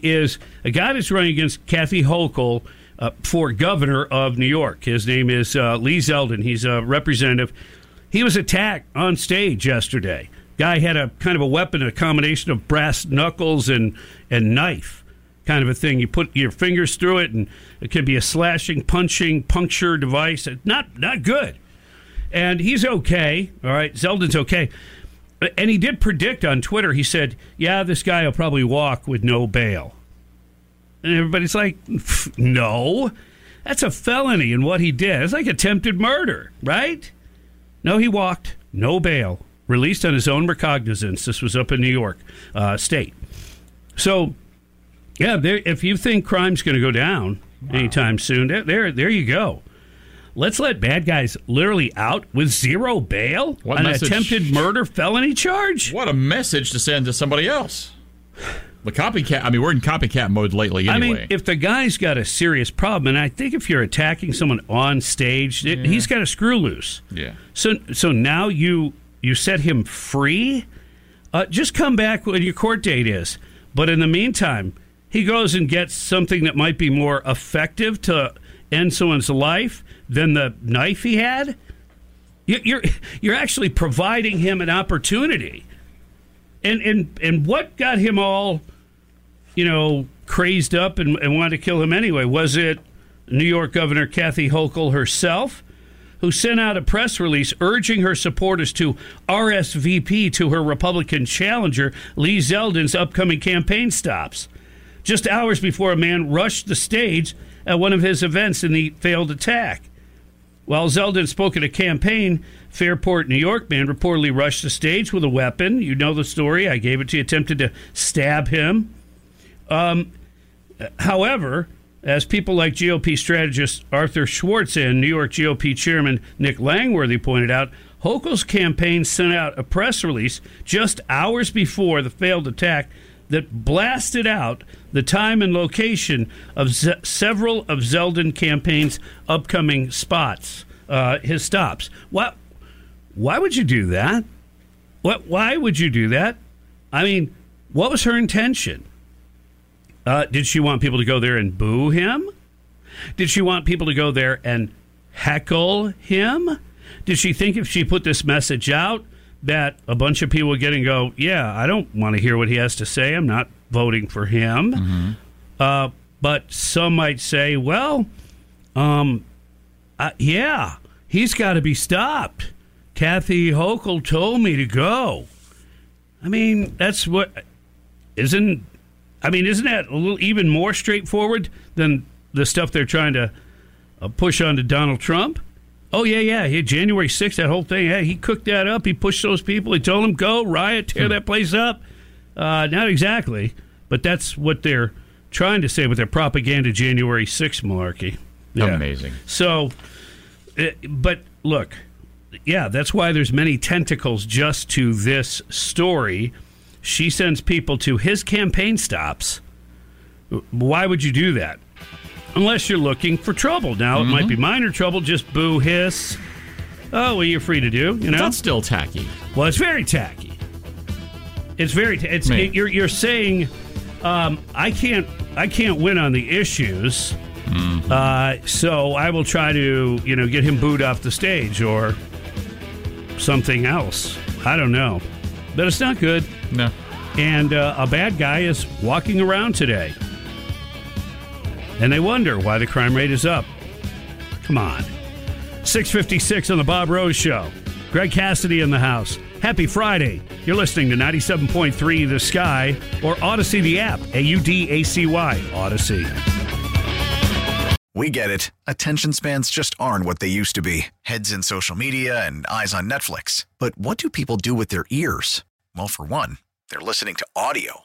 Is a guy that's running against Kathy Hochul for governor of New York. His name is Lee Zeldin. He's a representative. He was attacked on stage yesterday. Guy had a kind of a weapon, a combination of brass knuckles and knife kind of a thing. You put your fingers through it, and it could be a slashing, punching, puncture device. Not good. And he's okay. All right, Zeldin's okay. And he did predict on Twitter, he said, yeah, this guy will probably walk with no bail. And everybody's like, no, that's a felony in what he did. It's like attempted murder, right? No, he walked, no bail, released on his own recognizance. This was up in New York state. So, yeah, if you think crime's going to go down anytime soon, there you go. Let's let bad guys literally out with zero bail on an attempted murder felony charge? What a message to send to somebody else. The copycat, I mean, we're in copycat mode lately anyway. I mean, if the guy's got a serious problem, and I think if you're attacking someone on stage, he's got a screw loose. Yeah. So now you set him free? Just come back when your court date is. But in the meantime, he goes and gets something that might be more effective to end someone's life than the knife he had. You're actually providing him an opportunity. And what got him all, crazed up and wanted to kill him anyway? Was it New York Governor Kathy Hochul herself, who sent out a press release urging her supporters to RSVP to her Republican challenger, Lee Zeldin's upcoming campaign stops, just hours before a man rushed the stage at one of his events in the failed attack? While Zeldin spoke at a campaign, Fairport, New York man reportedly rushed the stage with a weapon. You know the story. I gave it to you. Attempted to stab him. However, as people like GOP strategist Arthur Schwartz and New York GOP chairman Nick Langworthy pointed out, Hochul's campaign sent out a press release just hours before the failed attack that blasted out the time and location of several of Zeldin campaign's upcoming spots, his stops. Why would you do that? Why would you do that? I mean, what was her intention? Did she want people to go there and boo him? Did she want people to go there and heckle him? Did she think if she put this message out that a bunch of people get and go, yeah, I don't want to hear what he has to say, I'm not voting for him? Mm-hmm. But some might say, well, yeah, he's got to be stopped. Kathy Hochul told me to go. I mean, isn't that a little even more straightforward than the stuff they're trying to push onto Donald Trump? Oh, yeah, January 6th, that whole thing, he cooked that up, he pushed those people, he told them, go, riot, tear that place up. Not exactly, but that's what they're trying to say with their propaganda January 6th malarkey. Yeah. Amazing. So, but look, yeah, that's why there's many tentacles just to this story. She sends people to his campaign stops. Why would you do that? Unless you're looking for trouble. Now, it might be minor trouble, just boo, hiss. Oh, well, you're free to do, That's still tacky. Well, it's very tacky. You're saying, I can't win on the issues, so I will try to, get him booed off the stage or something else. I don't know. But it's not good. No. And a bad guy is walking around today. And they wonder why the crime rate is up. Come on. 6:56 on the Bob Rose Show. Greg Cassidy in the house. Happy Friday. You're listening to 97.3 The Sky or Odyssey the app. AUDACY. Odyssey. We get it. Attention spans just aren't what they used to be. Heads in social media and eyes on Netflix. But what do people do with their ears? Well, for one, they're listening to audio.